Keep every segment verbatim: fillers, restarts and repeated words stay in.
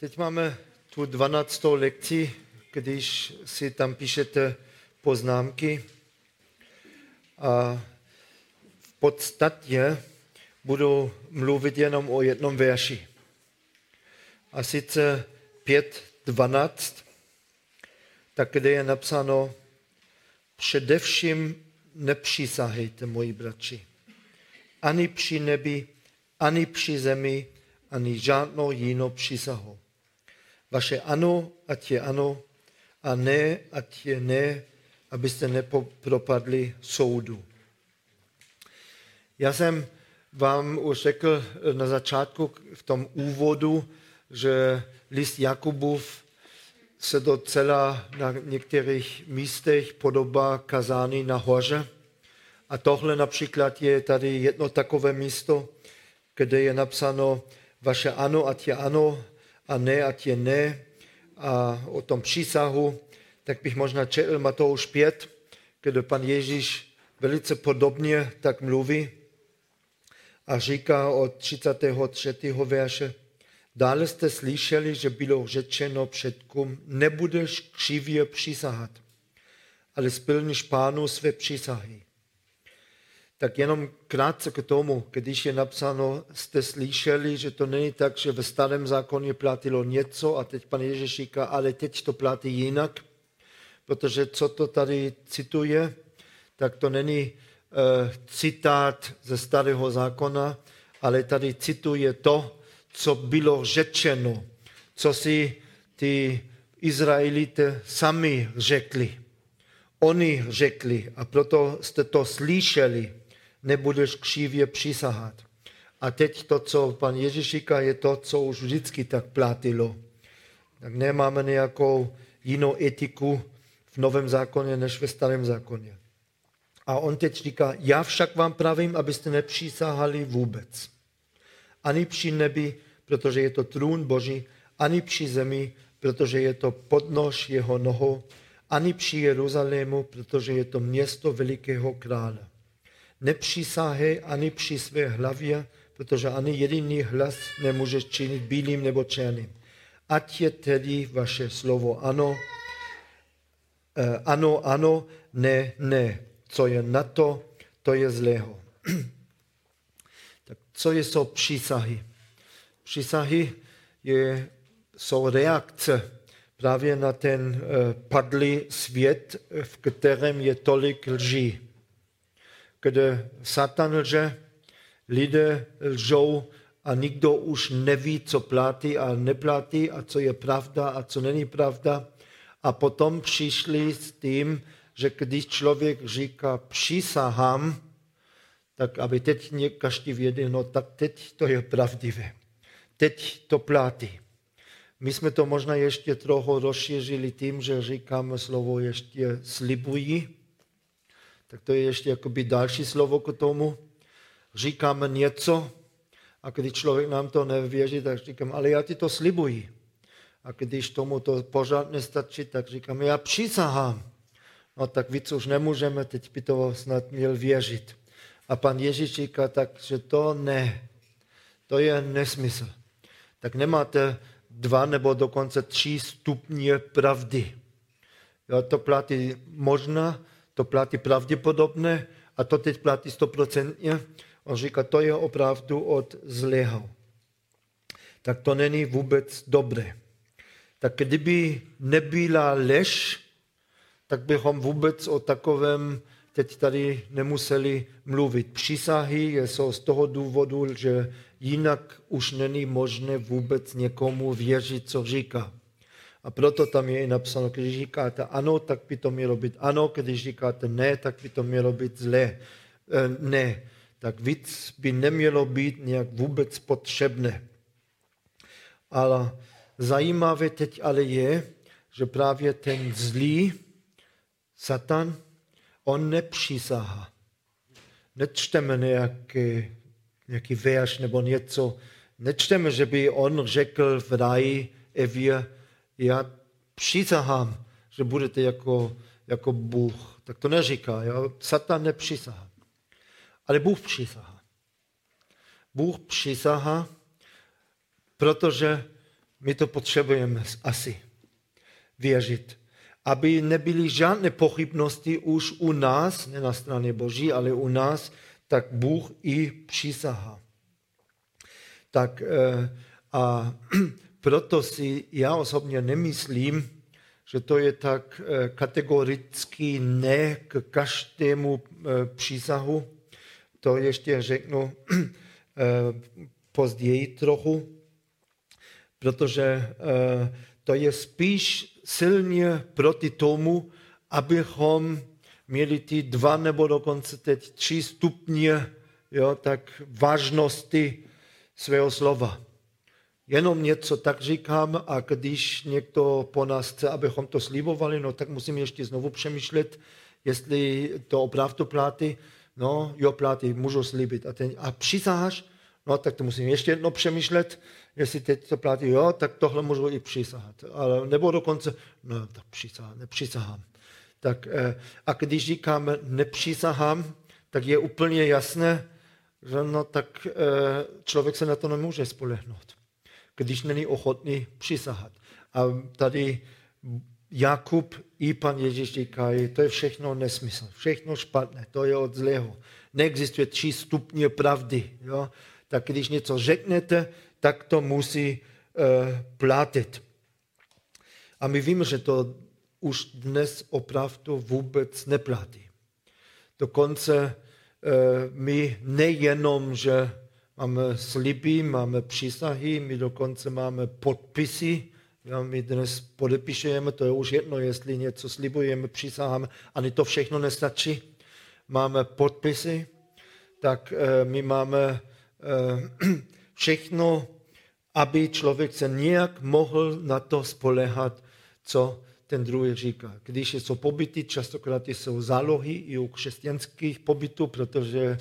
Teď máme tu dvanáctou lekci, když si tam píšete poznámky. A v podstatě budu mluvit jenom o jednom verši. A sice pět dvanáct, tak kde je napsáno: především nepřísahejte, moji bratři, ani při nebi, ani při zemi, ani žádnou jinou přísahou. Vaše ano, ať je ano, a ne, ať je ne, abyste nepropadli soudu. Já jsem vám už řekl na začátku v tom úvodu, že list Jakubův se docela na některých místech podobá kazání na hoře. A tohle například je tady jedno takové místo, kde je napsáno: vaše ano, ať je ano, a ne, ať je ne. A o tom přísahu, tak bych možná četl Matouš pět, kde pan Ježíš velice podobně tak mluví a říká od třicátého třetího verše: dále jste slyšeli, že bylo řečeno předkům, nebudeš křivě přísahat, ale splníš Pánu své přísahy. Tak jenom krátce k tomu, když je napsáno, jste slyšeli, že to není tak, že ve starém zákoně platilo něco a teď pan Ježíš říká, ale teď to platí jinak, protože co to tady cituje, tak to není uh, citát ze starého zákona, ale tady cituje to, co bylo řečeno, co si ty Izraelité sami řekli. Oni řekli, a proto jste to slyšeli, nebudeš křivě přísahat. A teď to, co pan Ježíš říká, je to, co už vždycky tak platilo. Tak nemáme nějakou jinou etiku v Novém zákoně než ve Starém zákoně. A on teď říká: já však vám pravím, abyste nepřísahali vůbec. Ani při nebi, protože je to trůn Boží, ani při zemi, protože je to podnož jeho nohou, ani při Jeruzalému, protože je to město velikého krále. Nepřísahej ani při své hlavě, protože ani jediný hlas nemůžeš činit bílým nebo černým. Ať je tedy vaše slovo ano, ano, ano, ne, ne. Co je na to, to je zlého. Co jsou přísahy? Přísahy je, jsou reakce právě na ten padlý svět, v kterém je tolik lží. Kde Satan lže, lidé lžou a nikdo už neví, co platí a neplatí a co je pravda a co není pravda. A potom přišli s tím, že když člověk říká přísahám, tak aby teď každý věděl, no tak teď to je pravdivé. Teď to platí. My jsme to možná ještě trochu rozšířili tím, že říkáme slovo ještě slibuji. Tak to je ještě jakoby další slovo k tomu. Říkáme něco a když člověk nám to nevěří, tak říkám, ale já ti to slibuji. A když tomu to pořád nestačí, tak říkám, já přísahám. No tak víc už nemůžeme, teď by to snad měl věřit. A pan Ježíš říká tak, že to ne, to je nesmysl. Tak nemáte dva nebo dokonce tři stupně pravdy. Jo, to platí možná, to platí pravděpodobné a to teď platí stoprocentně. On říká, to je opravdu od zlého. Tak to není vůbec dobré. Tak kdyby nebyla lež, tak bychom vůbec o takovém teď tady nemuseli mluvit. Přísahy jsou z toho důvodu, že jinak už není možné vůbec někomu věřit, co říká. A proto tam je i napsáno, když říkáte ano, tak by to mělo být ano, když říkáte ne, tak by to mělo být zlé. E, ne, tak víc by nemělo být nějak vůbec potřebné. Ale zajímavé teď ale je, že právě ten zlý Satan, on nepřísahá. Nečteme nějaký, nějaký verš nebo něco. Nečteme, že by on řekl v ráji Evě, já přísahám, že budete jako, jako Bůh. Tak to neříká. Jo? Satan nepřísahá. Ale Bůh přísahá. Bůh přísahá, protože My to potřebujeme asi věřit, aby nebyly žádné pochybnosti už u nás, ne na straně Boží, ale u nás, tak Bůh i přísahá. Tak a proto si já osobně nemyslím, že to je tak kategoricky ne k každému přísahu. To ještě řeknu později trochu, protože to je spíš silně proti tomu, abychom měli ty dva nebo dokonce teď tři stupně, jo, tak vážnosti svého slova. Jenom něco tak říkám, a když někdo po nás chce, abychom to slibovali, no tak musím ještě znovu přemýšlet, jestli to opravdu platí. No jo, platí, můžu slibit. A, ten, a přísaháš? No tak to musím ještě jedno přemýšlet, jestli teď to platí. Jo, tak tohle můžu i přísahat. Ale nebo dokonce, no tak přísahám, nepřísahám. Tak, a když říkám nepřísahám, tak je úplně jasné, že no tak člověk se na to nemůže spolehnout, když není ochotný přísahat. A tady Jakub i pan Ježíš říkají, to je všechno nesmysl, všechno špatné, to je od zlého. Neexistuje tři stupně pravdy. Jo? Tak když něco řeknete, tak to musí uh, platit. A my víme, že to už dnes opravdu vůbec neplatí. Dokonce uh, my nejenom, že máme sliby, máme přísahy, my dokonce máme podpisy. Ja, my dnes podepíšeme, to je už jedno, jestli něco slibujeme, přísaháme, ani to všechno nestačí. Máme podpisy, tak e, my máme e, všechno, aby člověk se nějak mohl na to spoléhat, co ten druhý říká. Když jsou pobyty, častokrát jsou zálohy i u křesťanských pobytů, protože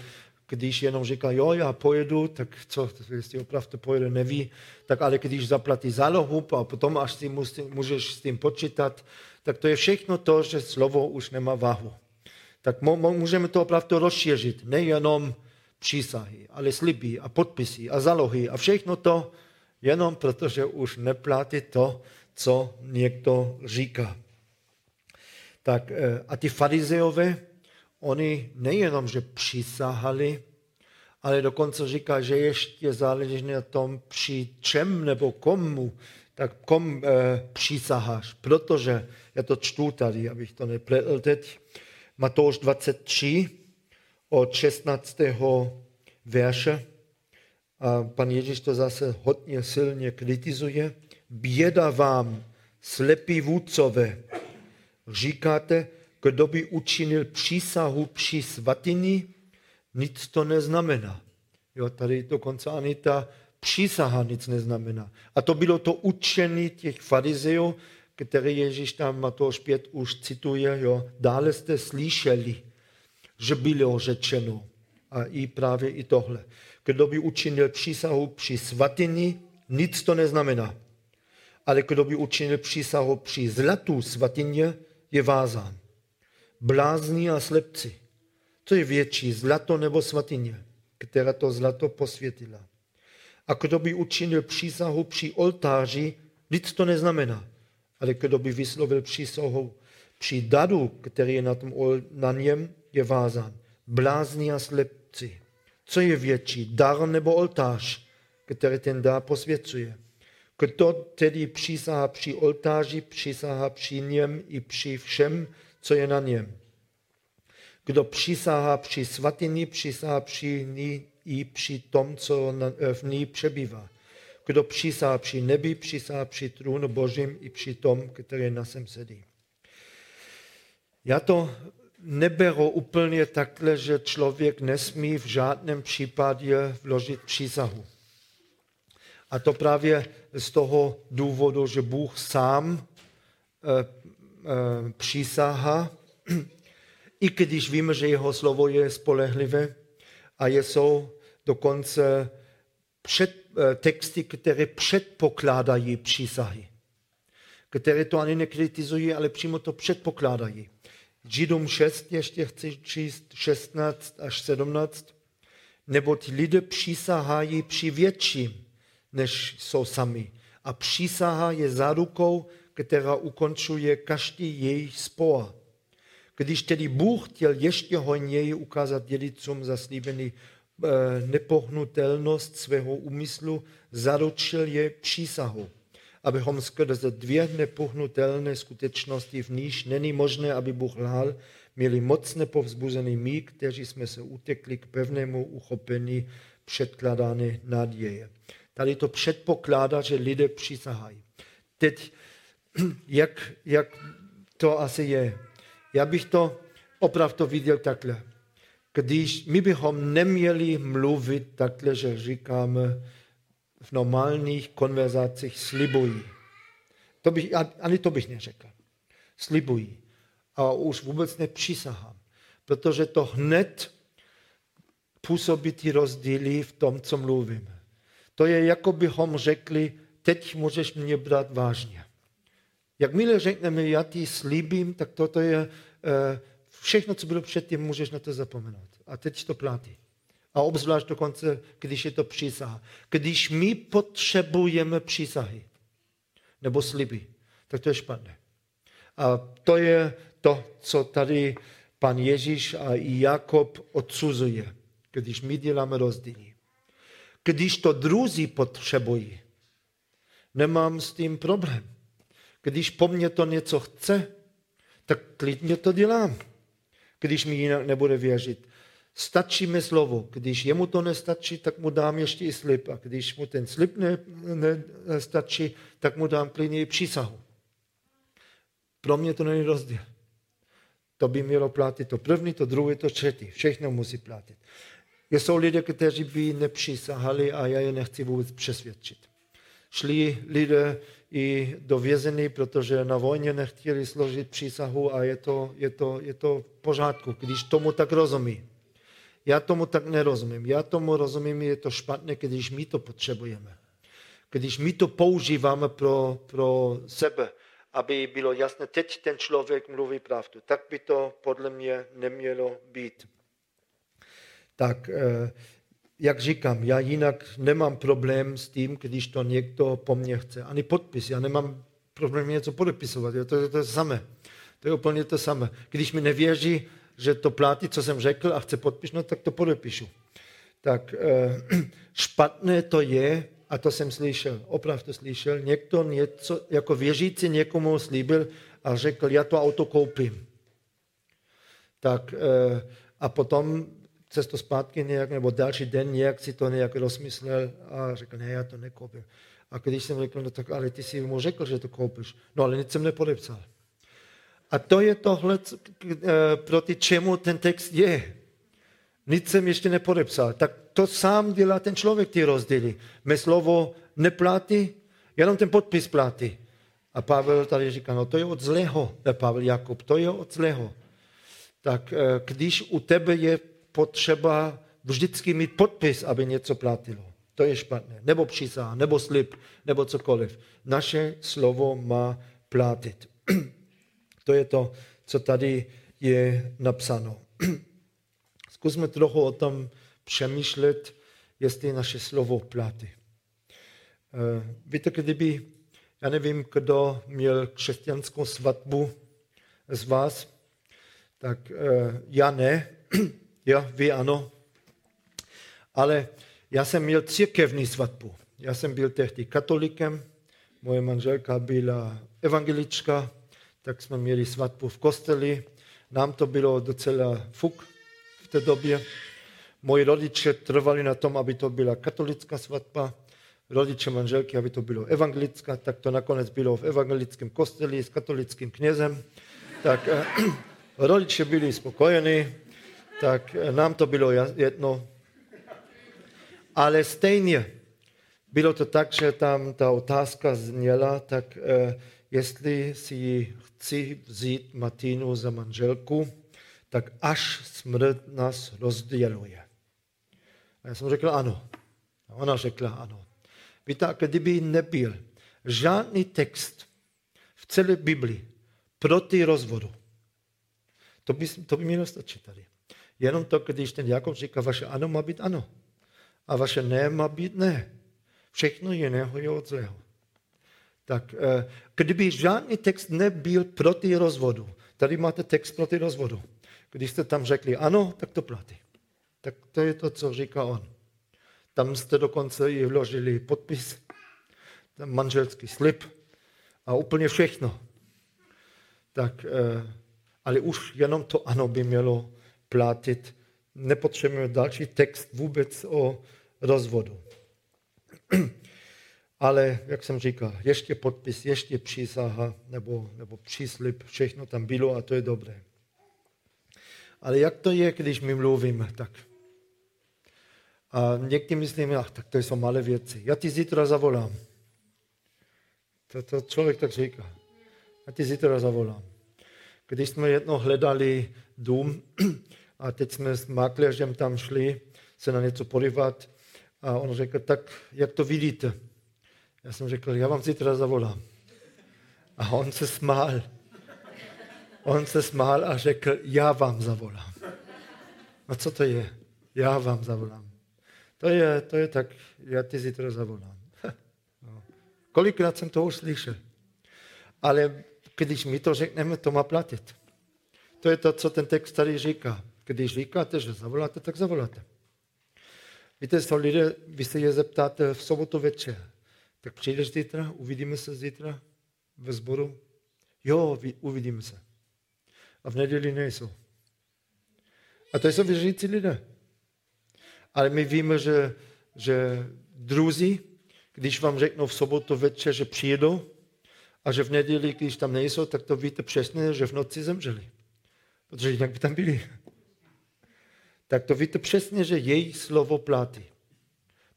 když jenom říká, jo, já pojedu, tak co, jestli opravdu pojede, neví. Tak ale když zaplatí zálohu a potom až si musí, můžeš s tím počítat, tak to je všechno to, že slovo už nemá váhu. Tak můžeme to opravdu rozšířit, nejenom přísahy, ale sliby a podpisy a zálohy a všechno to, jenom protože už neplatí to, co někdo říká. Tak a ty farizeové, oni nejenom, že přísahali, ale dokonce říká, že ještě záleží na tom, při čem nebo komu, tak komu e, přísaháš. Protože, já to čtu tady, abych to nepletl teď, Matouš dvacet tři od šestnáctého verše. A pan Ježíš to zase hodně silně kritizuje. Běda vám, slepí vůdcové, říkáte, kdo by učinil přísahu při svatyni, nic to neznamená. Jo, tady dokonce ani ta přísaha nic neznamená. A to bylo to učení těch farizejů, které Ježíš tam Matouš pět už cituje. Jo. Dále jste slyšeli, že bylo řečeno. A i právě i tohle. Kdo by učinil přísahu při svatyni, nic to neznamená. Ale kdo by učinil přísahu při zlatu svatyně, je vázán. Blázni a slepci. To je větší, zlato nebo svatyně, která to zlato posvětila. A kdo by učinil přísahu při oltáři, nic to neznamená. Ale kdo by vyslovil přísahu při daru, který je na, tom, na něm, je vázán. Blázni a slepci. Co je větší, dar nebo oltář, který ten dar posvěcuje. Kdo tedy přísahá při oltáři, přísahá při něm i při všem, co je na něm. Kdo přísahá při svatyni, přísahá při ní i při tom, co v ní přebývá. Kdo přísahá při nebi, přísahá při trůnu Božím i při tom, který na sem sedí. Já to neberu úplně takhle, že člověk nesmí v žádném případě vložit přísahu. A to právě z toho důvodu, že Bůh sám eh, přísaha, i když víme, že jeho slovo je spolehlivé a jsou dokonce před, texty, které předpokládají přísahy, které to ani nekritizují, ale přímo to předpokládají. Židům šest, ještě chci číst šestnáct až sedmnáct, neboť lidé přísahají při větším, než jsou sami. a přísaha je zárukou, která ukončuje každý jejich spor. Když tedy Bůh chtěl ještě hojněji ukázat dědicům zaslíbený nepohnutelnost svého úmyslu, zaručil je přísahu, abychom skrze dvě nepohnutelné skutečnosti, v níž není možné, aby Bůh lhal, měli mocně povzbuzený my, kteří jsme se utekli k pevnému uchopení předkládané naděje. Tady to předpokládá, že lidé přísahají. Teď, jak, jak to asi je? Já bych to opravdu viděl takhle. Když my bychom neměli mluvit takhle, že říkáme v normálních konverzacích slibují. To bych, ani to bych neřekl. Slibují. A už vůbec nepřísahám. Protože to hned působí ty rozdíly v tom, co mluvíme. To je, jako bychom řekli, teď můžeš mě brát vážně. Jakmile řekneme, já ti slíbím, tak toto je eh, všechno, co bylo předtím, můžeš na to zapomenout. A teď to platí. A obzvlášť dokonce, když je to přísaha. Když my potřebujeme přísahy nebo sliby, tak to je špatné. A to je to, co tady pan Ježíš a i Jakob odsuzuje, když my děláme rozdíly. Když to druzí potřebují, nemám s tím problém. Když po mně to něco chce, tak klidně to dělám, když mi jinak nebude věřit. Stačí mi slovo. Když jemu to nestačí, tak mu dám ještě i slib. A když mu ten slib nestačí, tak mu dám klidně i přísahu. Pro mě to není rozdíl. To by mělo platit to první, to druhé, to třetí. Všechno musí platit. Jsou lidé, kteří by nepřísahali a já je nechci vůbec přesvědčit. Šli lidé i do vězení, protože na vojně nechtěli složit přísahu a je to, je to, je to v pořádku, když tomu tak rozumí. Já tomu tak nerozumím. Já tomu rozumím, je to špatné, když my to potřebujeme. Když my to používáme pro, pro sebe, aby bylo jasné, teď ten člověk mluví pravdu. Tak by to podle mě nemělo být. Tak, jak říkám, já jinak nemám problém s tím, když to někdo po mně chce. Ani podpis, já nemám problém něco podepisovat. To je to, to samé. To je úplně to samé. Když mi nevěří, že to platí, co jsem řekl a chce podpis, no tak to podepíšu. Tak eh, špatné to je, a to jsem slyšel, opravdu slyšel, někdo něco, jako věřící někomu slíbil a řekl, já to auto koupím. Tak eh, a potom cestu zpátky nějak, nebo další den nějak si to nějak rozmyslel a řekl, ne, já to nekoupím. A když jsem řekl, no tak ale ty si mu řekl, že to koupíš. No ale nic jsem nepodepsal. A to je tohle, proti čemu ten text je. Nic jsem ještě nepodepsal. Tak to sám dělá ten člověk, ty rozdíly. Mé slovo neplatí, jenom ten podpis platí. A Pavel tady říká, no to je od zlého. Pavel Jakub, to je od zlého. Tak když u tebe je potřeba vždycky mít podpis, aby něco platilo. To je špatné. Nebo přísaha, nebo slib, nebo cokoliv. Naše slovo má platit. To je to, co tady je napsáno. Zkusme trochu o tom přemýšlet, jestli naše slovo platí. Víte, kdyby, já nevím, kdo měl křesťanskou svatbu z vás, tak já ne, já, vy ano, ale já jsem měl církevní svatbu. Já jsem byl tehdy katolikem, moje manželka byla evangelička, tak jsme měli svatbu v kosteli. Nám to bylo docela fuk v té době. Moji rodiče trvali na tom, aby to byla katolická svatba. Rodiče manželky, aby to bylo evangelická. Tak to nakonec bylo v evangelickém kosteli s katolickým knězem. Tak eh, rodiče byli spokojeni. Tak eh, nám to bylo jedno. Ale stejně bylo to tak, že tam ta otázka zněla, tak eh, jestli si chci vzít Martinu za manželku, tak až smrt nás rozděluje. A já jsem řekl ano. A ona řekla ano. Víte, kdyby nebyl žádný text v celé Biblii proti rozvodu, to by, to by mělo stačit tady. Jenom to, když ten Jakob říká, vaše ano má být ano a vaše ne má být ne. Všechno jiného je od zlého. Tak kdyby žádný text nebyl proti rozvodu, tady máte text proti rozvodu. Když jste tam řekli ano, tak to platí. Tak to je to, co říká on. Tam jste dokonce i vložili podpis, tam manželský slib a úplně všechno. Tak, ale už jenom to ano by mělo platit. Nepotřebujeme další text vůbec o rozvodu. Ale, jak jsem říkal, ještě podpis, ještě přísaha nebo, nebo příslib, všechno tam bylo a to je dobré. Ale jak to je, když my mluvíme tak? A někdy myslíme, ach, tak to jsou malé věci. Já ti zítra zavolám. To, to člověk tak říká. Já ti zítra zavolám. Když jsme jednou hledali dům a teď jsme s makléřem tam šli se na něco podívat a on řekl, tak jak to vidíte? Já jsem řekl, já vám zítra zavolám. A on se smál. On se smál a řekl, já vám zavolám. A co to je? Já vám zavolám. To je, to je tak, já ti zítra zavolám. No. Kolikrát jsem to už slyšel. Ale když my to řekneme, to má platit. To je to, co ten text tady říká. Když říkáte, že zavoláte, tak zavoláte. Víte, jsou lidé, vy se je zeptáte v sobotu večer. Tak přijdeš zítra, uvidíme se zítra ve sboru? Jo, uvidíme se. A v neděli nejsou. A to jsou věřící lidé. Ale my víme, že, že druzí, když vám řeknou v sobotu večer, že přijedou, a že v neděli, když tam nejsou, tak to víte přesně, že v noci zemřeli. Protože jinak by tam byli. Tak to víte přesně, že její slovo platí.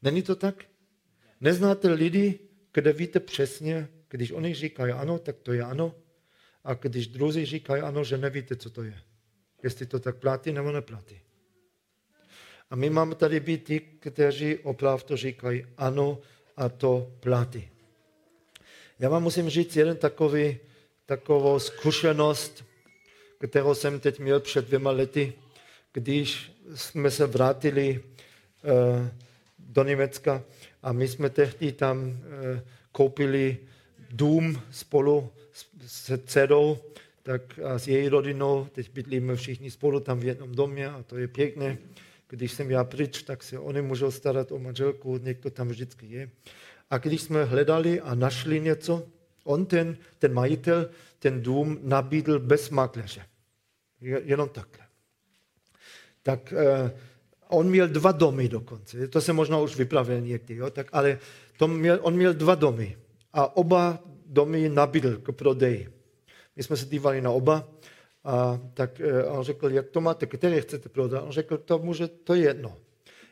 Není to tak? Neznáte lidi, kde víte přesně, když oni říkají ano, tak to je ano. A když druzí říkají ano, že nevíte, co to je. Jestli to tak platí, nebo neplatí. A my máme tady být ti, kteří opravdu říkají ano a to platí. Já vám musím říct jeden takový, takovou zkušenost, kterou jsem teď měl před dvěma lety, když jsme se vrátili uh, do Německa. A my jsme tehdy tam e, koupili dům spolu s, s dcerou, tak a s její rodinou. Teď bydlíme všichni spolu tam v jednom domě a to je pěkné. Když jsem já pryč, tak se oni můžou starat o manželku, někdo tam vždycky je. A když jsme hledali a našli něco, on ten, ten majitel, ten dům nabídl bez makléře. Jenom takhle. Tak... E, On měl dva domy dokonce, to se možná už vypravil někdy, jo? Tak, ale to měl, on měl dva domy a oba domy nabídl k prodeji. My jsme se dívali na oba a tak a on řekl, jak to máte, které chcete prodat? On řekl, to, může, to je jedno.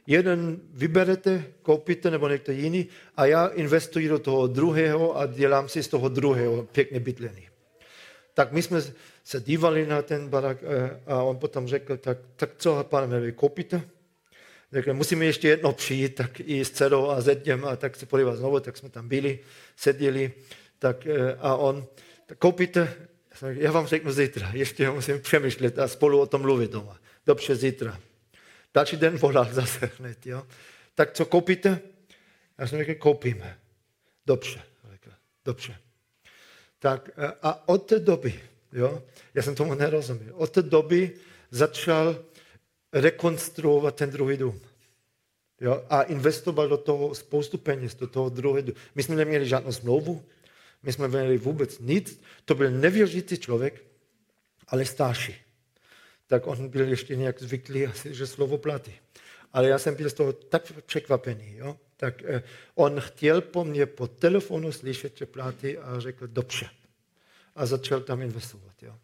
Jeden vyberete, koupíte nebo někdo jiný a já investuji do toho druhého a dělám si z toho druhého pěkné bydlení. Tak my jsme se dívali na ten barák a on potom řekl, tak, tak co, pane, vy koupíte? Řekl, musíme ještě jedno přijít, tak i s dcerou a zedněm, a tak se podívat znovu, tak jsme tam byli, seděli, tak a on, tak koupíte? Já vám řeknu zítra, ještě musím přemýšlet a spolu o tom mluvit doma. Dobře, zítra. Další den volal zase hned, jo. Tak co, koupíte? Já jsem řekl, koupíme. Dobře, řekl, dobře. Tak a od té doby, jo, já jsem tomu nerozuměl, od té doby začal rekonstruovat ten druhý dům. Jo? A investoval do toho spoustu peněz, do toho druhého dům. My jsme neměli žádnou smlouvu, my jsme neměli vůbec nic. To byl nevěřící člověk, ale starší. Tak on byl ještě nějak zvyklý, že slovo platí. Ale já jsem byl z toho tak překvapený. Jo? Tak eh, on chtěl po mně po telefonu slyšet, že platí a řekl dobře. A začal tam investovat. Jo?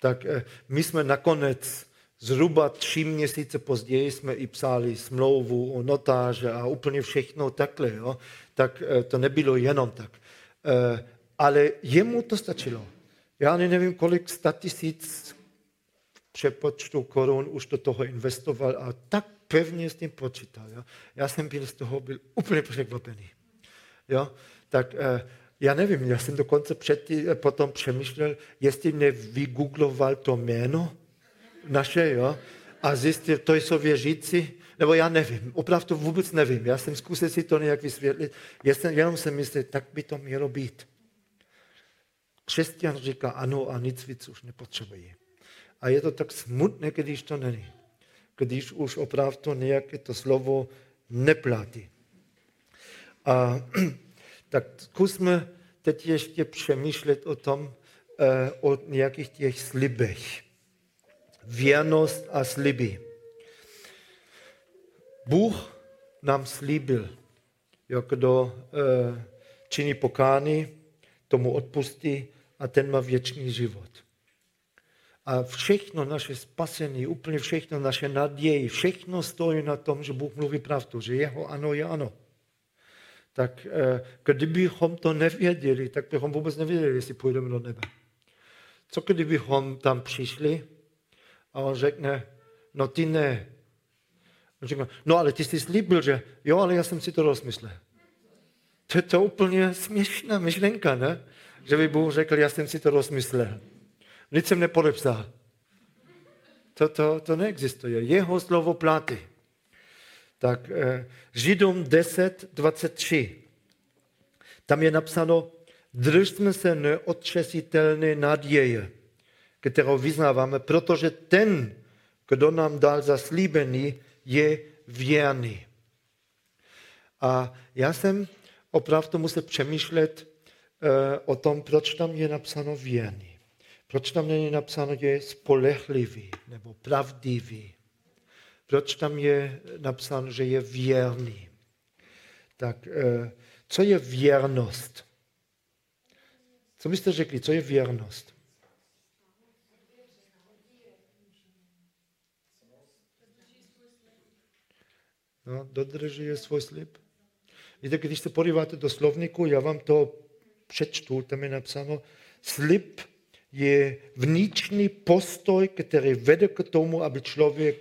Tak eh, my jsme nakonec zhruba tři měsíce později jsme i psali smlouvu o notáře a úplně všechno takhle. Jo? Tak to nebylo jenom tak. Ale jemu to stačilo. Já nevím, kolik sta tisíc přepočtu korun už do toho investoval a tak pevně s tím počítal. Jo? Já jsem byl z toho byl úplně překvapený. Jo? Tak já nevím, já jsem dokonce předtím, potom přemýšlel, jestli nevygoogloval to jméno, naše, jo, a zjistil, to jsou věřící, nebo já nevím, opravdu vůbec nevím, já jsem zkusil si to nějak vysvětlit, já jsem, jenom jsem myslel, tak by to mělo být, Křesťan říká ano a nic víc už nepotřebuji. A je to tak smutné, když to není. Když už opravdu nějaké to slovo neplatí. A tak zkusme teď ještě přemýšlet o tom, o nějakých těch slibech. Věrnost a sliby. Bůh nám slíbil, jak kdo e, činí pokání, tomu odpustí a ten má věčný život. A všechno naše spasení, úplně všechno naše naději, všechno stojí na tom, že Bůh mluví pravdu, že jeho ano je ano. Tak e, kdybychom to nevěděli, tak bychom vůbec nevěděli, jestli půjdeme do nebe. Co kdybychom tam přišli a on řekne, no ty ne. Říkám, no ale ty jsi slíbil, že jo, ale já jsem si to rozmyslel. To je to úplně směšná myšlenka, ne? Že by Bůh řekl, já jsem si to rozmyslel. Nic jsem nepodepsal. To, to, to neexistuje. Jeho slovo platí. Tak eh, Židům deset dvacet tři. Tam je napsáno, držme se neotřesitelné naděje, kterou vyznáváme, protože ten, kdo nám dal zaslíbený, je věrný. A já jsem opravdu musel přemýšlet e, o tom, proč tam je napsáno věrný. Proč tam není napsáno, že je spolehlivý nebo pravdivý. Proč tam je napsáno, že je věrný. Tak e, co je věrnost? Co byste řekli, co je věrnost? No, dodržuje svůj slib. Víte, když se podíváte do slovníku, já vám to přečtu, tam je napsáno, slib je vnitřní postoj, který vede k tomu, aby člověk,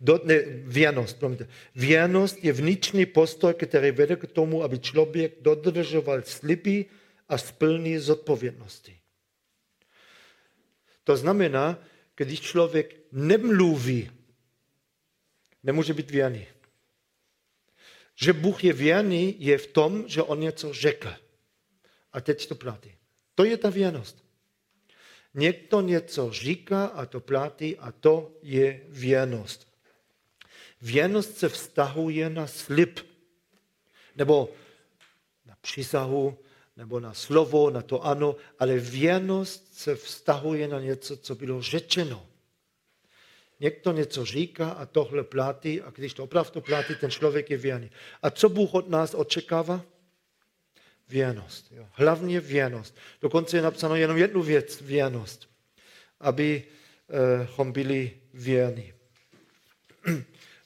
do, ne, věrnost, promiňte, věrnost je vnitřní postoj, který vede k tomu, aby člověk dodržoval sliby a splnil zodpovědnosti. To znamená, když člověk nemluví, nemůže být věrný. Že Bůh je věrný, je v tom, že on něco řekl. A teď to platí. To je ta věrnost. Někdo něco říká a to platí a to je věrnost. Věrnost se vztahuje na slib. Nebo na přísahu, nebo na slovo, na to ano. Ale věrnost se vztahuje na něco, co bylo řečeno. Někdo něco říká a tohle platí a když to opravdu platí, ten člověk je věrný. A co Bůh od nás očekává? Věrnost. Jo. Hlavně věrnost. Dokonce je napsáno jenom jednu věc, věrnost. Abychom eh, byli věrní.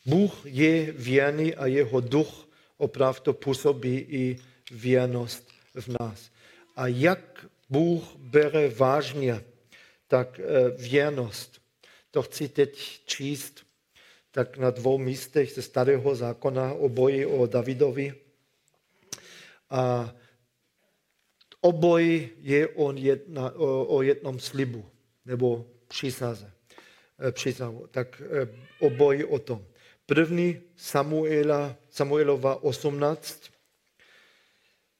Bůh je věrný a jeho duch opravdu působí i věrnost v nás. A jak Bůh bere vážně, tak eh, věrnost. To chci teď číst tak na dvou místech ze Starého zákona obojí o Davidovi. A obojí je on jedna, o, o jednom slibu, nebo přísaze. Přísahu. Tak obojí o tom. První Samuela, Samuelova osmnáct,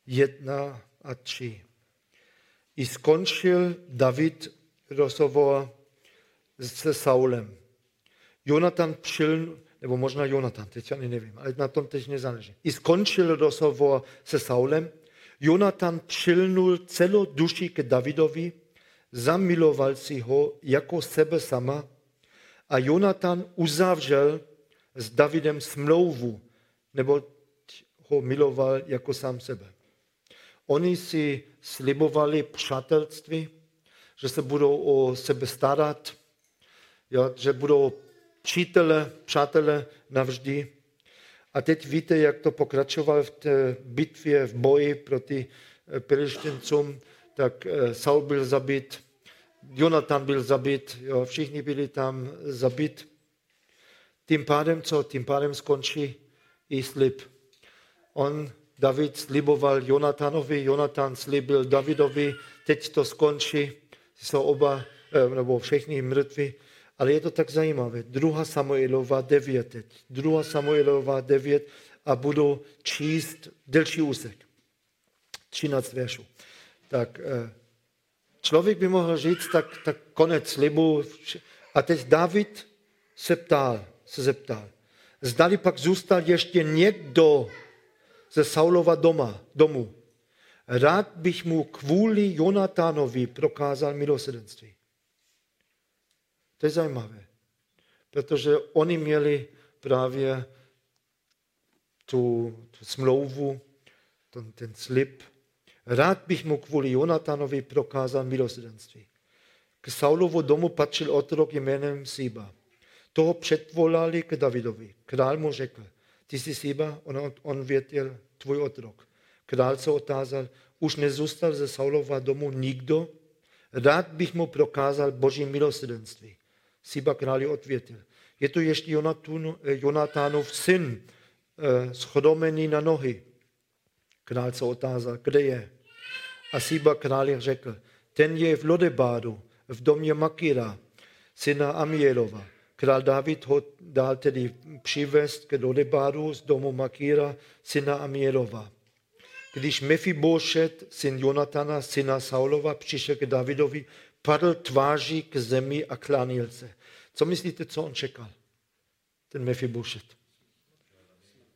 jedna a tři. I skončil David rozhovor se Saulem. Jonatan přil, nebo možná Jonatan, teď ani nevím, ale na tom teď nezáleží. I skončil rozhovor se Saulem. Jonatan přilnul celou duši k Davidovi, zamiloval si ho jako sebe sama a Jonatan uzavřel s Davidem smlouvu, nebo ho miloval jako sám sebe. Oni si slibovali přátelství, že se budou o sebe starat, jo, že budou přítele, přátelé navždy. A teď víte, jak to pokračovalo v té bitvě, v boji proti Pelištěncům. Tak Saul byl zabit, Jonatan byl zabit, jo, všichni byli tam zabit. Tím pádem, co? Tím pádem skončí i slib. On, David, sliboval Jonatanovi, Jonatan slibil Davidovi, teď to skončí, jsou oba, nebo všichni mrtví. Ale je to tak zajímavé. Druhá Samuelova devět. Druhá Samuelova devět a budu číst delší úsek. třináct veršů. Tak člověk by mohl říct, tak, tak konec slibu. A teď David se ptal, se zeptal. Zdali pak zůstal ještě někdo ze Saulova doma, domu. Rád bych mu kvůli Jonatánovi prokázal milosrdenství. To je zajímavé, protože oni měli právě tu, tu smlouvu, ten, ten slib. Rád bych mu kvůli Jonatánovi prokázal milosrdenství. K Saulovu domu patřil otrok jménem Síba. Toho předvolali k Davidovi. Král mu řekl, ty jsi Síba, on, on věděl, tvůj otrok. Král se otázal, už nezůstal ze Saulova domu nikdo? Rád bych mu prokázal boží milosrdenství. Síba králi odvětil, je tu ještě Jonatánův syn, schodomený na nohy. Král se otázal, kde je? A Síba králi řekl, ten je v Lodebáru, v domě Makira, syna Amielova. Král David ho dal tedy přivést k Lodebáru z domu Makira, syna Amielova. Když Mefibošet, syn Jonatana, syna Saulova, přišel k Davidovi, padl tváří k zemi a klánil se. Co myslíte, co on čekal? Ten Mefibošet.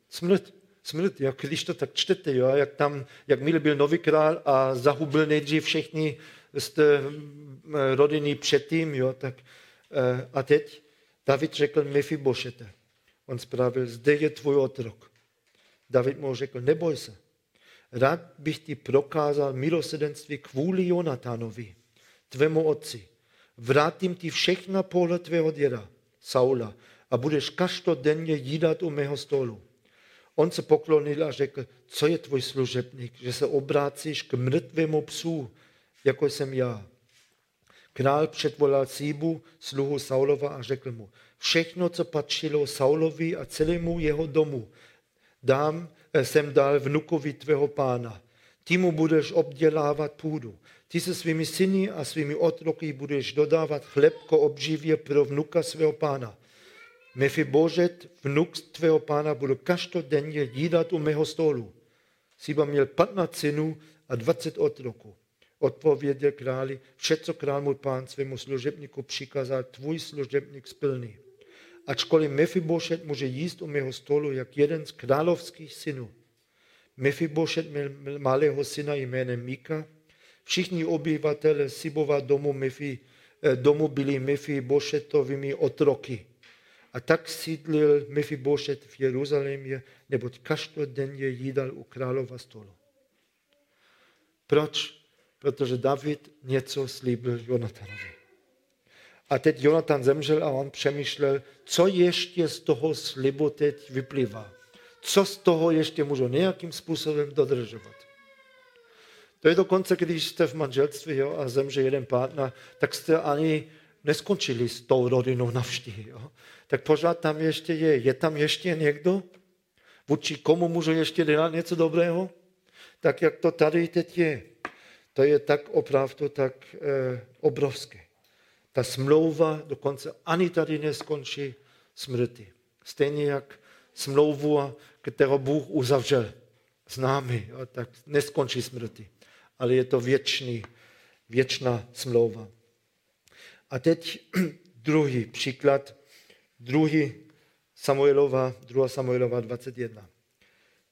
Smrt. Smrt, jak když to tak čtete, jo? Jak tam, jakmile byl nový král a zahubil nejdřív všechny z rodiny předtím, jo? Tak, a teď David řekl Mefibošete. On spravil, zde je tvůj otrok. David mu řekl, neboj se. Rád bych ti prokázal milosrdenství kvůli Jonatánovi, tvému otci. Vrátím ti všechna pole tvého děda, Saula, a budeš každodenně jídat u mého stolu. On se poklonil a řekl, co je tvůj služebník, že se obrácíš k mrtvému psu, jako jsem já. Král předvolal Síbu, sluhu Saulova, a řekl mu, všechno, co patřilo Saulovi a celému jeho domu, dám, jsem dal vnukovi tvého pána. Ty mu budeš obdělávat půdu. Ty se svými syny a svými otroky budeš dodávat chleb k obživě pro vnuka svého pána. Mefibošet, vnuk tvého pána, bude každodenně jídat u mého stolu. Síba měl patnáct synů a dvacet otroků. Odpověděl králi, vše, co král můj pán svému služebníku přikázal, tvůj služebník splní. Ačkoliv Mefibošet může jíst u mého stolu jak jeden z královských synů. Mefibošet měl malého syna jménem Mika. Všichni obyvatelé Síbova domu, Mefi, domu byli Mefibošetovými otroky. A tak sídlil Mefibošet v Jeruzalémě, neboť každodenně jídal u králova stolu. Proč? Protože David něco slíbil Jonatanovi. A teď Jonatan zemřel a on přemýšlel, co ještě z toho slibu teď vyplývá. Co z toho ještě můžu nějakým způsobem dodržovat. To je dokonce, když jste v manželství, jo, a zemře jeden partner, tak jste ani neskončili s tou rodinou navždy. Jo. Tak pořád tam ještě je. Je tam ještě někdo? Vůči komu můžu ještě dělat něco dobrého? Tak jak to tady teď je. To je tak opravdu tak e, obrovské. Ta smlouva dokonce ani tady neskončí smrti. Stejně jak smlouva, kterou Bůh uzavřel s námi, jo, tak neskončí smrti. Ale je to věčný, věčná smlouva. A teď druhý příklad, druhý Samuelova, druhá Samuelova dvacet jedna.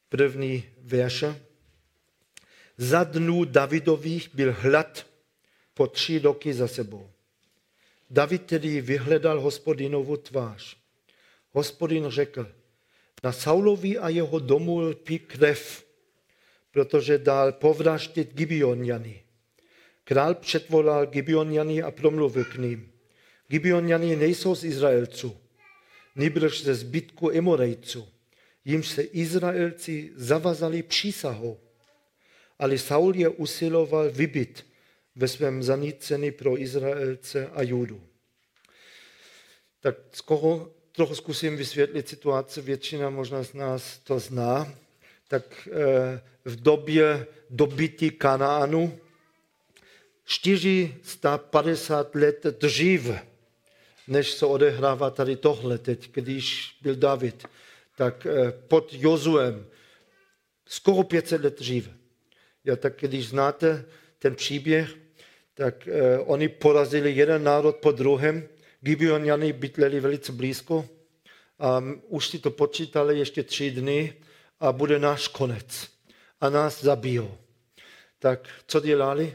První verše. Za dnů Davidových byl hlad po tři roky za sebou. David tedy vyhledal Hospodinovu tvář. Hospodin řekl, na Saulovi a jeho domu lpí krev, protože dal povraždit Gibeonjany. Král předvolal Gibeonjany a promluvil k ním. Gibeonjany nejsou z Izraelců, nýbrž ze zbytku Emorejců, jimž se Izraelci zavazali přísahou. Ale Saul je usiloval vybit ve svém zanícení pro Izraelce a Judu. Tak skoro trochu zkusím vysvětlit situaci, většina možná z nás to zná. Tak v době dobytí Kanaánu, čtyři sta padesát let dřív, než se odehrává tady tohle teď, když byl David, tak pod Jozuem, skoro pět set let dřív. Ja, tak když znáte ten příběh, tak eh, oni porazili jeden národ po druhém. Gibeoniany bydleli velice blízko a už si to počítali ještě tři dny a bude náš konec. A nás zabijou. Tak co dělali?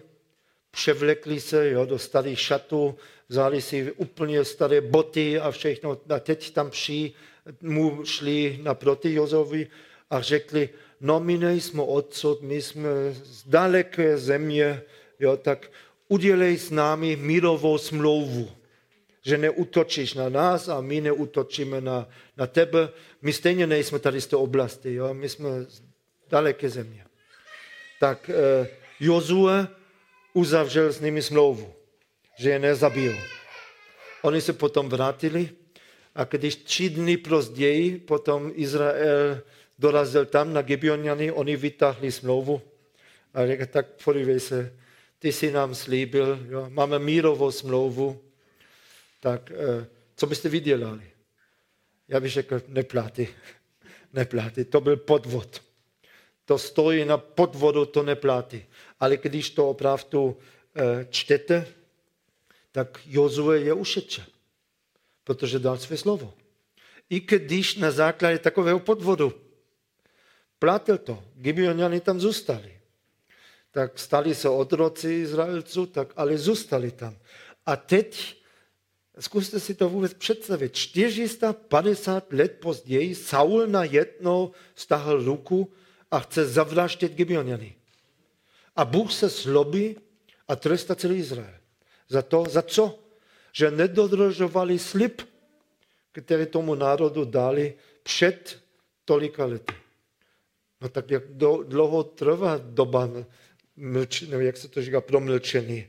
Převlekli se jo, do starých šatů, vzali si úplně staré boty a všechno. A teď tam při, mu šli naproti Jozovi a řekli, no my nejsme odsud, my jsme z daleké země, jo, tak udělej s námi mírovou smlouvu, že neútočíš na nás a my neútočíme na, na tebe. My stejně nejsme tady z té oblasti, jo, my jsme z daleké země. Tak eh, Jozue uzavřel s nimi smlouvu, že je nezabil. Oni se potom vrátili a když tři dny později potom Izrael dorazil tam na Gibeoniany, oni vytáhli smlouvu a řekl, tak podívej se, ty jsi nám slíbil, jo, máme mírovou smlouvu, tak eh, co byste vy dělali? Já bych řekl, neplatí, neplatí, to byl podvod. To stojí na podvodu, to neplatí. Ale když to opravdu eh, čtete, tak Jozue je ušetřen, protože dal své slovo. I když na základě takového podvodu platil to, Gibeoniany tam zůstali. Tak stali se otroci Izraelců, tak ale zůstali tam. A teď, zkuste si to vůbec představit, čtyři sta padesát let později Saul najednou stáhl ruku a chce zavraždit Gibeoniany. A Bůh se zlobí a trestá celý Izrael. Za to, za co? Že nedodržovali slib, který tomu národu dali před tolika lety. No tak jak dlouho trvá doba mlčení, nebo jak se to říká, promlčení.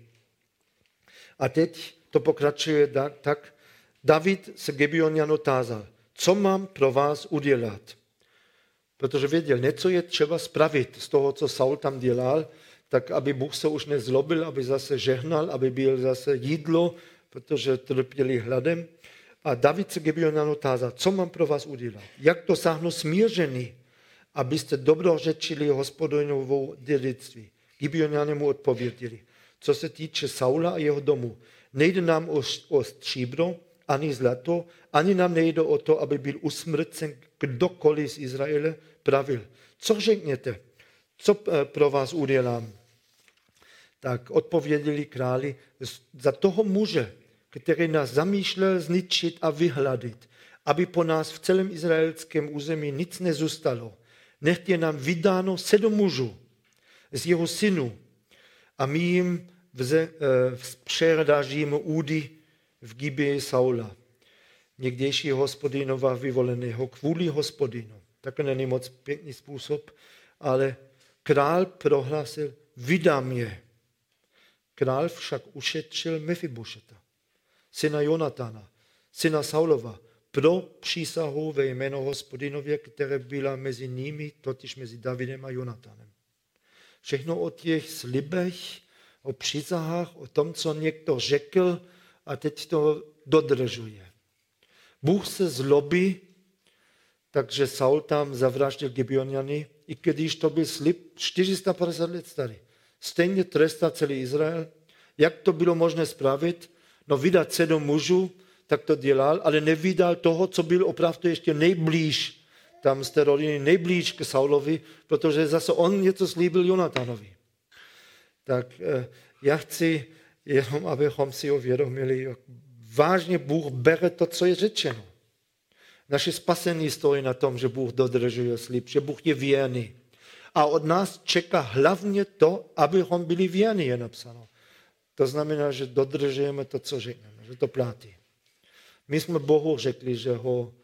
A teď to pokračuje tak, tak David se Gibeonian otázal, co mám pro vás udělat? Protože věděl, něco je třeba spravit z toho, co Saul tam dělal, tak aby Bůh se už nezlobil, aby zase žehnal, aby byl zase jídlo, protože trpěli hladem. A David se Gibeonian otázal, co mám pro vás udělat? Jak dosáhnu smíření, abyste dobrořečili hospodinovo dědictví? Gibeoniany mu odpověděli, co se týče Saula a jeho domu, nejde nám o, o stříbro, ani zlato, ani nám nejde o to, aby byl usmrcen kdokoliv z Izraele pravil. Co řekněte? Co pro vás udělám? Tak odpověděli králi, za toho muže, který nás zamýšlel zničit a vyhladit, aby po nás v celém izraelském území nic nezůstalo. Nechť je nám vydáno sedm mužů z jeho synů a my jim předážíme údy v Gibeji Saula, někdejšího hospodinova vyvoleného kvůli hospodinu. Tak není moc pěkný způsob, ale král prohlásil, vydám je. Král však ušetřil Mefibošeta, syna Jonatana, syna Saulova, pro přísahu ve jméno hospodinově, které byla mezi nimi, totiž mezi Davidem a Jonatanem. Všechno o těch slibech, o přísahách, o tom, co někdo řekl, a teď to dodržuje. Bůh se zlobí, takže Saul tam zavraždil Gibeoniany, i když to byl slib čtyři sta padesát let starý. Stejně trestá celý Izrael. Jak to bylo možné spravit? No vydat sedm mužů, tak to dělal, ale nevydal toho, co byl opravdu ještě nejblíž, tam z té rodiny nejblíž k Saulovi, protože zase on něco slíbil Jonatanovi. Tak já chci jenom abychom si uvědomili, jak vážně Bůh bere to, co je řečeno. Naše spasení stojí na tom, že Bůh dodržuje slib, že Bůh je věrný. A od nás čeká hlavně to, abychom byli věrní, je napsáno. To znamená, že dodržujeme to, co řekneme, že to platí. My jsme Bohu řekli, že, ho,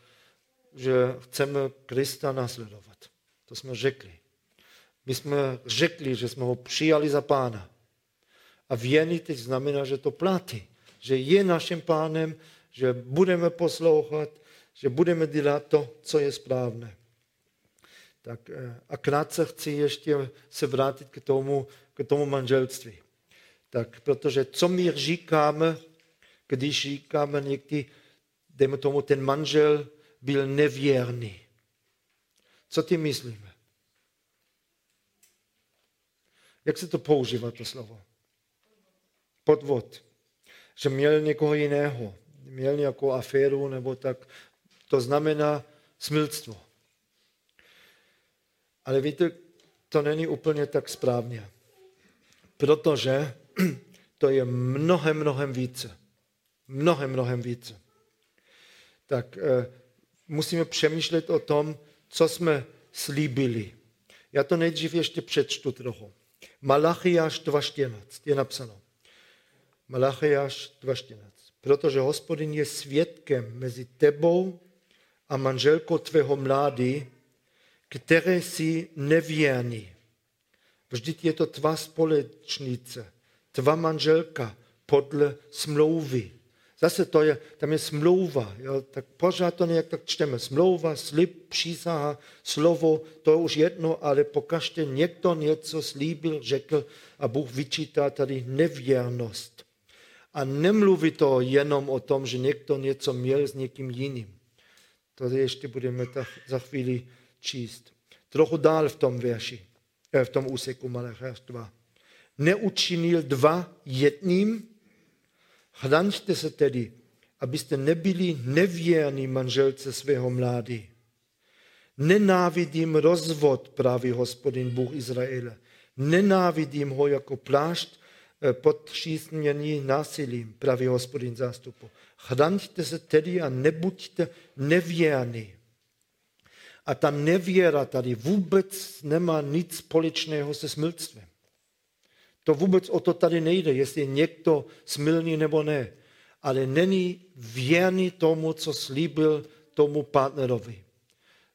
že chceme Krista následovat. To jsme řekli. My jsme řekli, že jsme ho přijali za Pána. A věrný teď znamená, že to platí, že je naším Pánem, že budeme poslouchat, že budeme dělat to, co je správné. Tak a krátce chci ještě se vrátit k tomu, k tomu manželství. Tak, protože co my říkáme, když říkáme někdy, dejme tomu, ten manžel byl nevěrný. Co ty myslíme? Jak se to používá, to slovo? podvod, že měl někoho jiného, měl nějakou aféru nebo tak, to znamená smilstvo. Ale víte, to není úplně tak správně, protože to je mnohem, mnohem více. Mnohem, mnohem více. Tak e, musíme přemýšlet o tom, co jsme slíbili. Já to nejdřív ještě přečtu trochu. Malachiáš dva čtrnáct je napsáno. Malachiáš dva čtrnáct. Protože Hospodin je svědkem mezi tebou a manželkou tvého mládí, které jsi nevěrný. Vždyť je to tvá společnice, tvá manželka podle smlouvy. Zase to je, tam je smlouva, jo? Tak pořád to nějak tak čteme. Smlouva, slib, přísaha, slovo, to je už jedno, ale pokaždé někdo něco slíbil, řekl a Bůh vyčítá tady nevěrnost. A nemluví to jenom o tom, že někdo něco měl s někým jiným. To ještě budeme tak za chvíli číst. Trochu dál v tom verši, v tom úseku Malachiáš dva. Neučinil dva jedním, chraňte se tedy, abyste nebyli nevěrní manželce svého mládí. Nenávidím rozvod, praví Hospodin Bůh Izraele. Nenávidím ho jako plášť podřízněný násilím, praví Hospodin zástupu. Chraňte se tedy a nebuďte nevěrní. A ta nevěra tady vůbec nemá nic společného se smilstvem. To vůbec o to tady nejde, jestli je někdo smilný nebo ne. Ale není věrný tomu, co slíbil tomu partnerovi.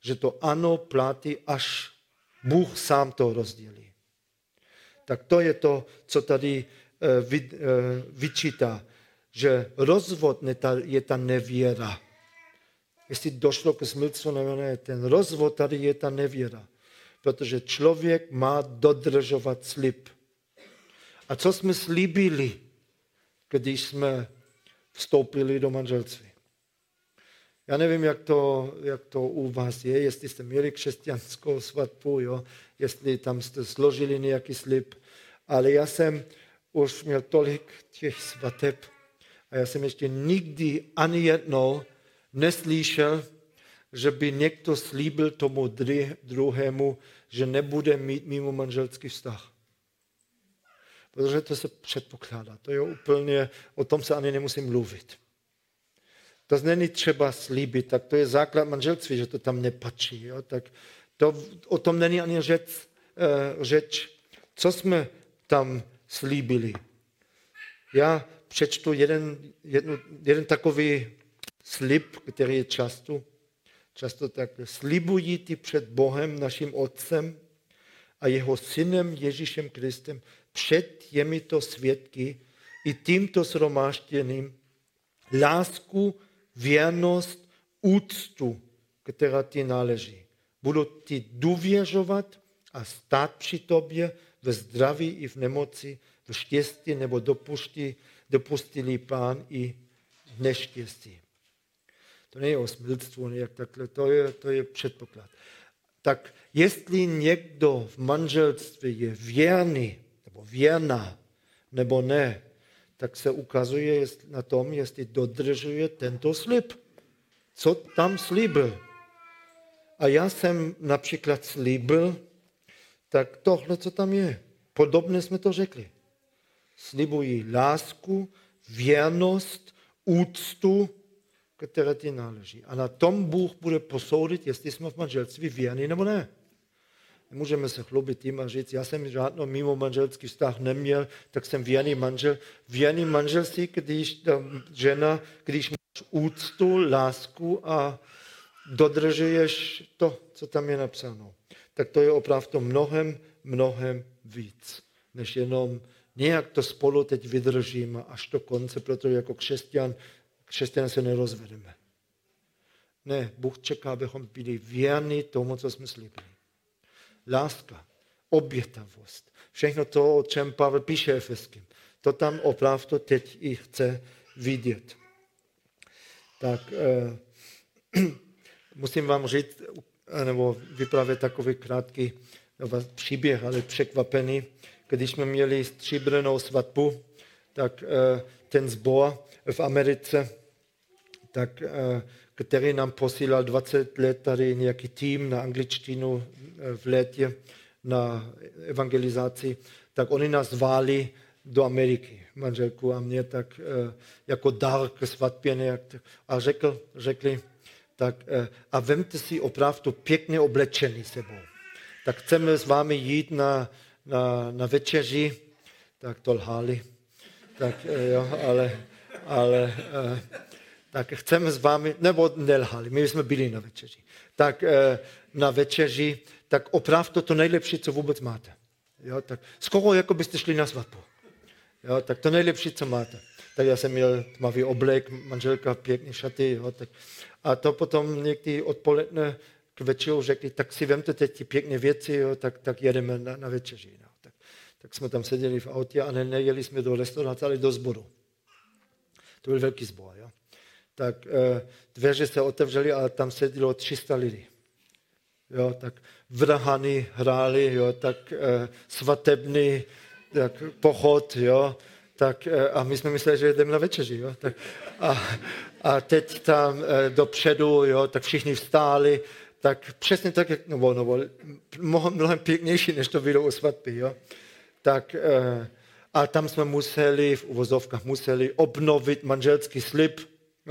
Že to ano platí, až Bůh sám to rozdělí. Tak to je to, co tady vy, vyčítá, že rozvod je ta nevěra. Jestli došlo k smilstvu nebo ne, ten rozvod tady je ta nevěra. Protože člověk má dodržovat slib. A co jsme slíbili, když jsme vstoupili do manželství? Já nevím, jak to, jak to u vás je, jestli jste měli křesťanskou svatbu, jo? Jestli tam jste složili nějaký slib. Ale já jsem už měl tolik těch svateb a já jsem ještě nikdy ani jednou neslyšel, že by někdo slíbil tomu druhému, že nebude mít mimo manželský vztah. Protože to se předpokládá. To je úplně, o tom se ani nemusím mluvit. To není třeba slíbit, tak to je základ manželství, že to tam nepatří. Jo? Tak to, o tom není ani řeč, řeč, co jsme tam slíbili. Já přečtu jeden, jednu, jeden takový slib, který je často, často tak. Slibuji ti před Bohem, naším Otcem a jeho synem Ježíšem Kristem, před těmito svědky i tímto shromážděným lásku, věrnost, úctu, která ti náleží. Budu ti důvěřovat a stát při tobě ve zdraví i v nemoci, v štěstí nebo dopušti, dopustili pán i neštěstí. To není o smilstvu, nejak takhle, to je, to je předpoklad. Tak jestli někdo v manželství je věrný, věrná nebo ne, tak se ukazuje na tom, jestli dodržuje tento slib. Co tam slíbil? A já jsem například slíbil, tak tohle, co tam je. Podobně jsme to řekli. Slibuji lásku, věrnost, úctu, která ti náleží. A na tom Bůh bude posoudit, jestli jsme v manželství věrní nebo ne. Můžeme se chlubit tím a říct, já jsem žádnou mimo manželský vztah neměl, tak jsem věrný manžel. Věrný manželství, když ta žena, když máš úctu, lásku a dodržuješ to, co tam je napsáno. Tak to je opravdu mnohem, mnohem víc, než jenom nějak to spolu teď vydržíme až do konce, protože jako křesťan, křesťan se nerozvedeme. Ne, Bůh čeká, abychom byli věrní tomu, co jsme slíbili. Láska, obětavost, všechno to, o čem Pavel píše Efeským. To tam opravdu teď i chce vidět. Tak eh, musím vám říct, nebo vyprávět takový krátký příběh, ale překvapený. Když jsme měli stříbrnou svatbu, tak ten sbor v Americe, tak, který nám posílal dvacet let tady nějaký tým na angličtinu v létě na evangelizaci, tak oni nás zvali do Ameriky, manželku a mě, tak jako dar k svatbě. A řekl, řekli, tak a vemte si opravdu pěkně oblečený sebou. Tak chceme s vámi jít na, na, na večeři, tak to lhali. Tak jo, ale, ale tak chceme s vámi, nebo nelhali, my jsme byli na večeři. Tak na večeři, tak opravdu to nejlepší, co vůbec máte. Jo, tak skoro jako byste šli na svatbu. Jo, tak to nejlepší, co máte. Tak já jsem měl tmavý oblek, manželka, pěkné šaty. Jo, tak. A to potom někdy odpoledne k večeru řekli, tak si vemte teď ty pěkné věci, jo, tak, tak jedeme na, na večeři. No. Tak, tak jsme tam seděli v autě a ne, nejeli jsme do restaurace, ale do sboru. To byl velký sbor. Jo. Tak dveře se otevřely a tam sedělo tři sta lidí. Jo, tak vrhany hráli, jo, tak svatebný tak pochod, jo, tak a my jsme mysleli, že jdeme na večeři, jo, tak a, a teď tam dopředu, jo, tak všichni vstáli, tak přesně tak, jak, no, no, no, mnohem pěknější, než to bylo u svatby, jo, tak a tam jsme museli, v uvozovkách museli obnovit manželský slib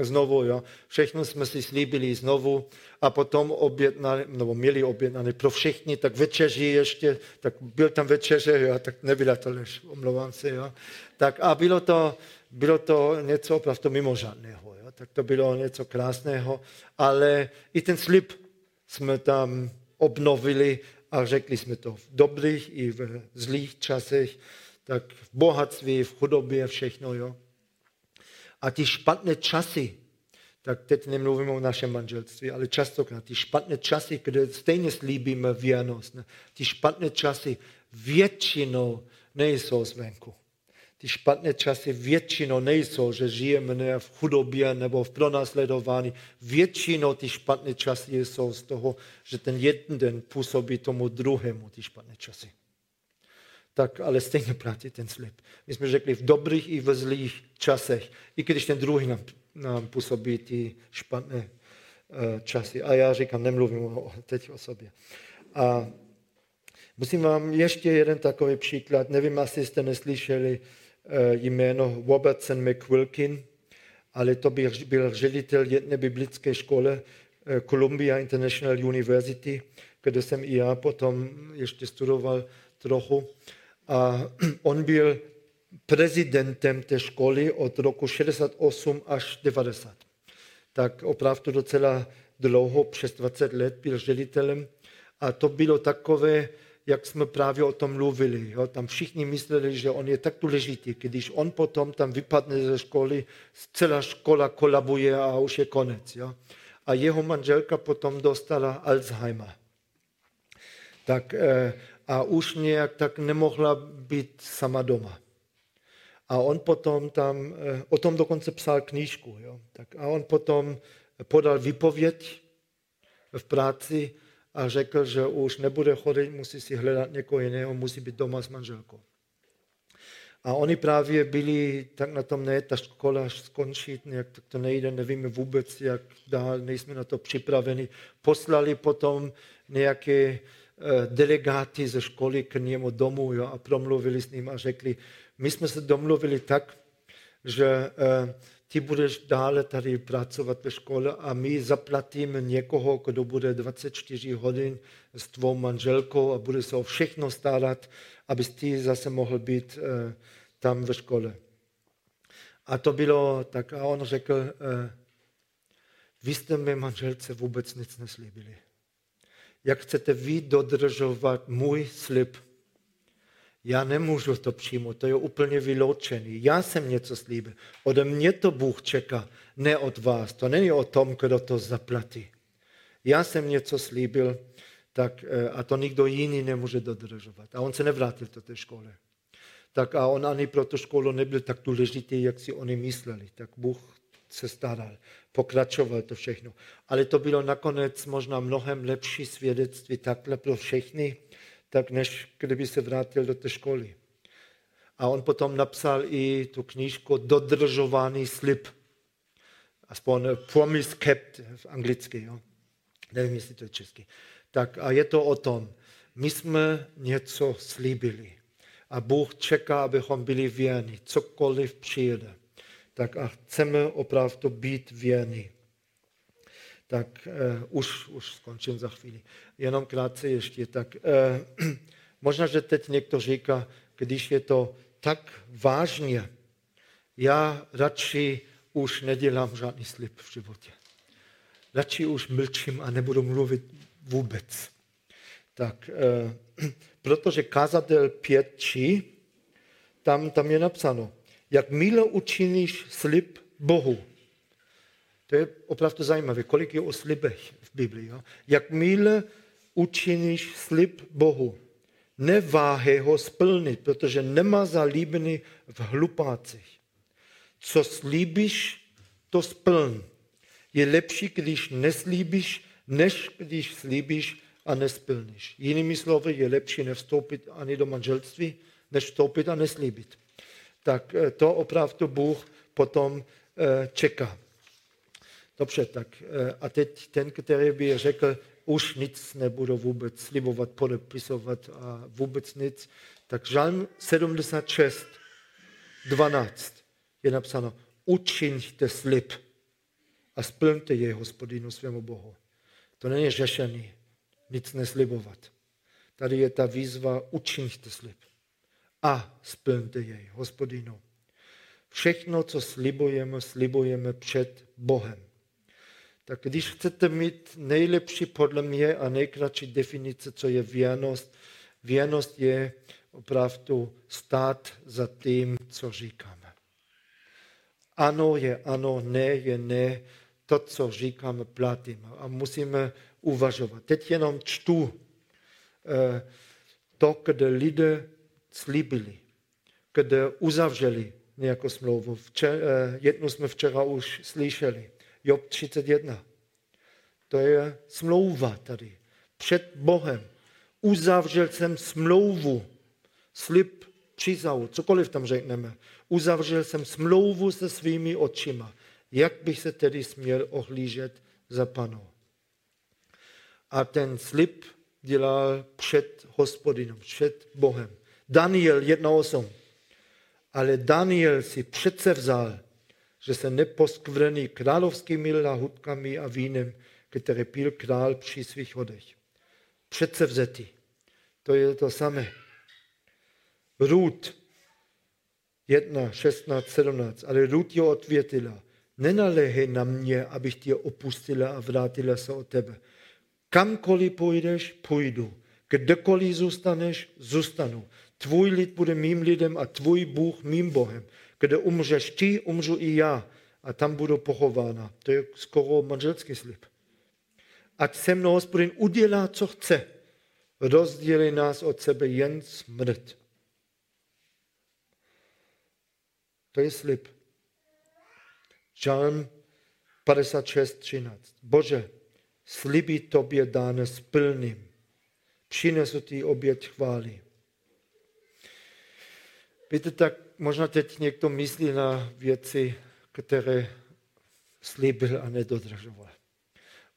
znovu, jo, všechno jsme si slíbili znovu a potom objednali, nebo měli objednané pro všichni, tak večeři ještě, tak byl tam večeře, jo, tak nebyla to lež, omlouvám se, jo, tak a bylo to, bylo to něco opravdu mimořádného, jo, tak to bylo něco krásného, ale i ten slib jsme tam obnovili a řekli jsme to v dobrých i v zlých časech, tak v bohatství, v chudobě, všechno, jo. A ty špatné časy, tak teď nemluvíme o našem manželství, ale častokrát ty špatné časy, kde stejně slíbíme věrnost, ne? Ty špatné časy většinou nejsou zvenku. Ty špatné časy většinou nejsou, že žijeme ne v chudobě nebo v pronásledování. Většinou ty špatné časy jsou z toho, že ten jeden den působí tomu druhému ty špatné časy. Tak ale stejně platí ten slib. My jsme řekli v dobrých i v zlých časech, i když ten druhý nám, nám působí ty špatné uh, časy. A já říkám, nemluvím o, teď o sobě. A musím vám ještě jeden takový příklad. Nevím, asi jste neslyšeli uh, jméno Robertson McQuilkin, ale to byl, byl ředitel jedné biblické školy uh, Columbia International University, kde jsem i já potom ještě studoval trochu. A on byl prezidentem té školy od roku šedesát osm až devadesát. Tak opravdu docela dlouho, přes dvacet let byl ředitelem. A to bylo takové, jak jsme právě o tom mluvili. Jo? Tam všichni mysleli, že on je tak důležitý. Když on potom tam vypadne ze školy, celá škola kolabuje a už je konec. Jo? A jeho manželka potom dostala Alzheimer. Tak... Eh, a už nějak tak nemohla být sama doma. A on potom tam, o tom dokonce psal knížku, jo? Tak a on potom podal výpověď v práci a řekl, že už nebude chodit, musí si hledat někoho jiného, musí být doma s manželkou. A oni právě byli tak na tom, ne, ta škola skončit, nějak tak to nejde, nevíme vůbec, jak dál, nejsme na to připraveni. Poslali potom nějaké delegáty ze školy k němu domů, jo, a promluvili s ním a řekli, my jsme se domluvili tak, že eh, ty budeš dále tady pracovat ve škole a my zaplatíme někoho, kdo bude dvacet čtyři hodin s tvou manželkou a bude se o všechno starat, abys ty zase mohl být eh, tam ve škole. A to bylo tak, a on řekl, eh, vy jste mé manželce vůbec nic neslíbili. Jak chcete vy dodržovat můj slib? Já nemůžu to přijmout, to je úplně vyloučený. Já jsem něco slíbil. Ode mě to Bůh čeká, ne od vás. To není o tom, kdo to zaplatí. Já jsem něco slíbil, tak, a to nikdo jiný nemůže dodržovat. A on se nevrátil do té školy. Tak a on ani pro tu školu nebyl tak důležitý, jak si oni mysleli. Tak Bůh se staral, pokračoval to všechno. Ale to bylo nakonec možná mnohem lepší svědectví takhle pro všechny, tak než kdyby se vrátil do té školy. A on potom napsal i tu knížku Dodržovaný slib. Aspoň Promise Kept v anglicky. Jo? Nevím, jestli to je česky. Tak a je to o tom, my jsme něco slíbili a Bůh čeká, abychom byli věrní, cokoliv přijede. Tak a chceme opravdu být věrní. Tak eh, už, už skončím za chvíli. Jenom krátce ještě. Tak, eh, možná, že teď někdo říká, když je to tak vážně, já radši už nedělám žádný slib v životě. Radši už mlčím a nebudu mluvit vůbec. Tak, eh, protože kazatel pět čí, tam, tam je napsáno, jakmile učiníš slib Bohu. To je opravdu zajímavé, kolik je o slibech v Biblii. Jo? Jakmile učiníš slib Bohu, neváhej ho splnit, protože nemá zalíbení v hlupácích. Co slíbíš, to splň. Je lepší, když neslíbíš, než když slíbíš a nesplníš. Jinými slovy, je lepší nevstoupit ani do manželství, než vstoupit a neslíbit. Tak to opravdu Bůh potom čeká. Dobře, tak a teď ten, který by řekl, už nic nebudu vůbec slibovat, podepisovat a vůbec nic, tak žalm sedmdesát šest, dvanáct je napsáno, učiňte slib a splňte jej Hospodinu svému Bohu. To není řešení, nic neslibovat. Tady je ta výzva, učiňte slib a splňte jej Hospodinu. Všechno, co slibujeme, slibujeme před Bohem. Tak když chcete mít nejlepší podle mě a nejkratší definice, co je věrnost, věrnost je opravdu stát za tím, co říkáme. Ano je ano, ne je ne, to, co říkáme, platíme a musíme uvažovat. Teď jenom čtu to, kde lidé slíbili, kde uzavřeli nějakou smlouvu. Jednu jsme včera už slyšeli. Job třicet jedna. To je smlouva tady. Před Bohem. Uzavřel jsem smlouvu. Slib, přísahu, cokoliv tam řekneme. Uzavřel jsem smlouvu se svými očima. Jak bych se tedy směl ohlížet za Panou? A ten slib dělal před Hospodinem, před Bohem. Daniel jedna osm. Ale Daniel si přece vzal, že se neposkvrní královskými lahůdkami a vínem, které pil král při svých hodech. Předsevzetí. To je to samé. Rút jedna šestnáct sedmnáct. Ale Rút je odvětila. Nenaléhej na mě, abych tě opustila a vrátila se od tebe. Kamkoliv půjdeš, půjdu. Kdekoliv zůstaneš, zůstanu. Tvůj lid bude mým lidem a tvůj Bůh mým Bohem. Kde umřeš ty, umřu i já a tam budu pochována. To je skoro manželský slib. Ať se mnou Hospodin udělá, co chce, rozdělí nás od sebe jen smrt. To je slib. Žalm padesát šest třináct. Bože, sliby tobě dáne splním. Přinesu ti oběť chvály. Víte, tak možná teď někdo myslí na věci, které slíbil a nedodržoval.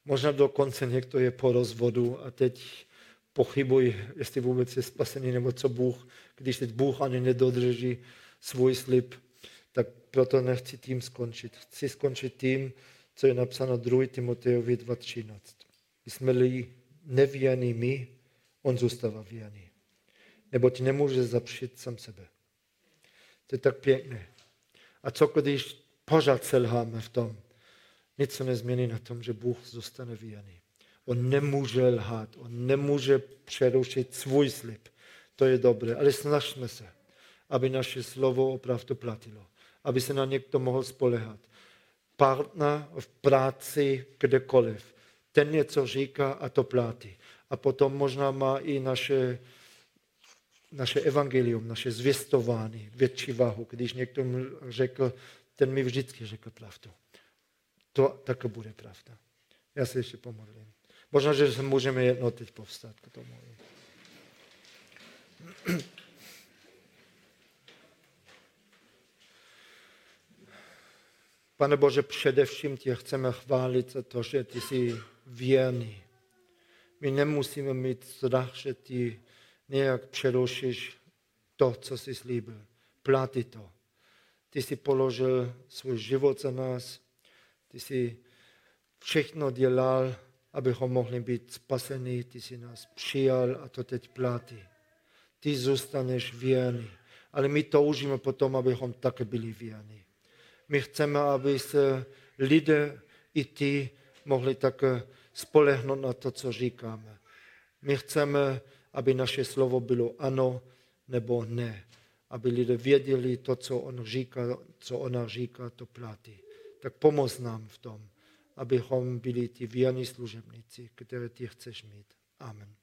Možná dokonce někdo je po rozvodu a teď pochybuje, jestli vůbec je spasený nebo co Bůh, když teď Bůh ani nedodrží svůj slib. Tak proto nechci tím skončit. Chci skončit tím, co je napsáno druhá Timotejovi dva třináct. Jsme-li nevěrní my, on zůstává věrný. Neboť nemůže zapřít sám sebe. To je tak pěkné. A co když pořád selháme v tom? Nic se nezmění na tom, že Bůh zůstane věrný. On nemůže lhát, on nemůže přerušit svůj slib. To je dobré, ale snažme se, aby naše slovo opravdu platilo. Aby se na někdo mohl spolehat. Partner v práci, kdekoliv. Ten něco říká a to platí. A potom možná má i naše... naše evangelium, naše zvěstování, větší váhu. Když někdo řekl, ten mi vždycky řekl pravdu. To také bude pravda. Já se ještě pomodlím. Možná, že se můžeme jednou teď povstat k tomu. Pane Bože, především tě chceme chválit za to, že ty jsi věrný. My nemusíme mít strach, že ty nějak přerušíš to, co jsi slíbil. Platí to. Ty jsi položil svůj život za nás. Ty jsi všechno dělal, abychom mohli být spaseni. Ty jsi nás přijal a to teď platí. Ty zůstaneš věrný. Ale my toužíme potom, abychom také byli věrní. My chceme, aby se lidé i ty mohli také spolehnout na to, co říkáme. My chceme, aby naše slovo bylo ano nebo ne. Aby lidé věděli to, co on říká, co ona říká, to platí. Tak pomoz nám v tom, abychom byli ti věrní služebníci, které ty chceš mít. Amen.